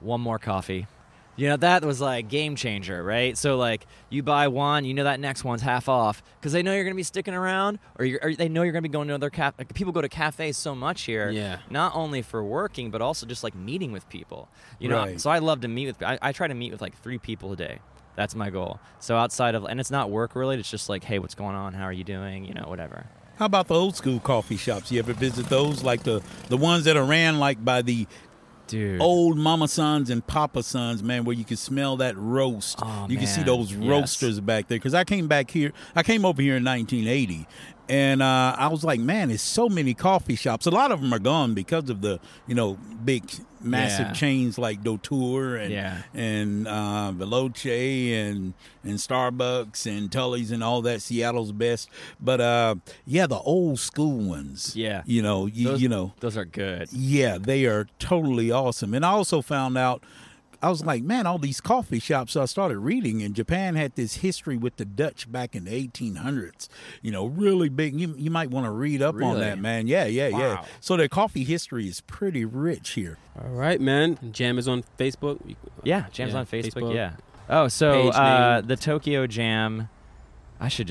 one more coffee. You know, that was, like, game changer, right? So, like, you buy one, you know that next one's half off because they know you're going to be sticking around, or they know you're going to be going to another cafe. Like, people go to cafes so much here, yeah, not only for working, but also just, like, meeting with people. You know, right. So I love to meet with – I try to meet with, like, 3 people a day. That's my goal. So outside of – and it's not work-related. It's just, like, hey, what's going on? How are you doing? You know, whatever. How about the old-school coffee shops? You ever visit those, like the ones that are ran, like, by the – Dude. Old mama sons and papa sons, man, where you can smell that roast. Oh, you can see those roasters back there. Because I came over here in 1980, and I was like, man, there's so many coffee shops. A lot of them are gone because of the, you know, big, massive chains like Doutour and Veloce and Starbucks and Tully's and all that, Seattle's Best. But the old school ones. Yeah, you know, those are good. Yeah, they are totally awesome. And I also found out, I was like, man, all these coffee shops. So I started reading, and Japan had this history with the Dutch back in the 1800s. You know, really big. You might want to read up on that, man. Yeah. So their coffee history is pretty rich here. All right, man. Jam is on Facebook. Yeah, Jam's on Facebook. Yeah. Oh, so the Tokyo Jam. I should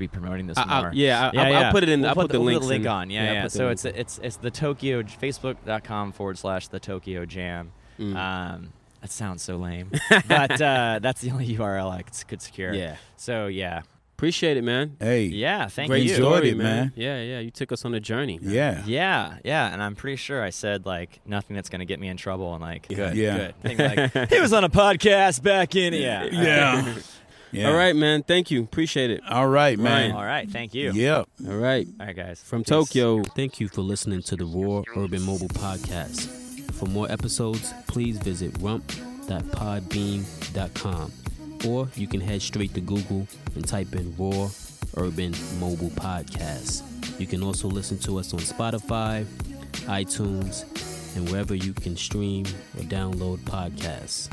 be promoting this more. I'll put it in. We'll I'll put the link on. Yeah. So it's the Tokyo Facebook.com/the Tokyo Jam. That sounds so lame, but that's the only URL I could secure. Yeah. So, yeah. Appreciate it, man. Hey. Yeah, thank you. Enjoyed it, man. Yeah, you took us on a journey. Yeah. Yeah, and I'm pretty sure I said, like, nothing that's going to get me in trouble, and, like, good. Like, he was on a podcast back in it. Yeah. All right, man. Thank you. Appreciate it. All right, man. All right. Thank you. Yeah. All right. All right, guys. From Tokyo, thank you for listening to the Royal Urban Mobile Podcast. For more episodes, please visit rump.podbean.com, or you can head straight to Google and type in Raw Urban Mobile Podcast. You can also listen to us on Spotify, iTunes, and wherever you can stream or download podcasts.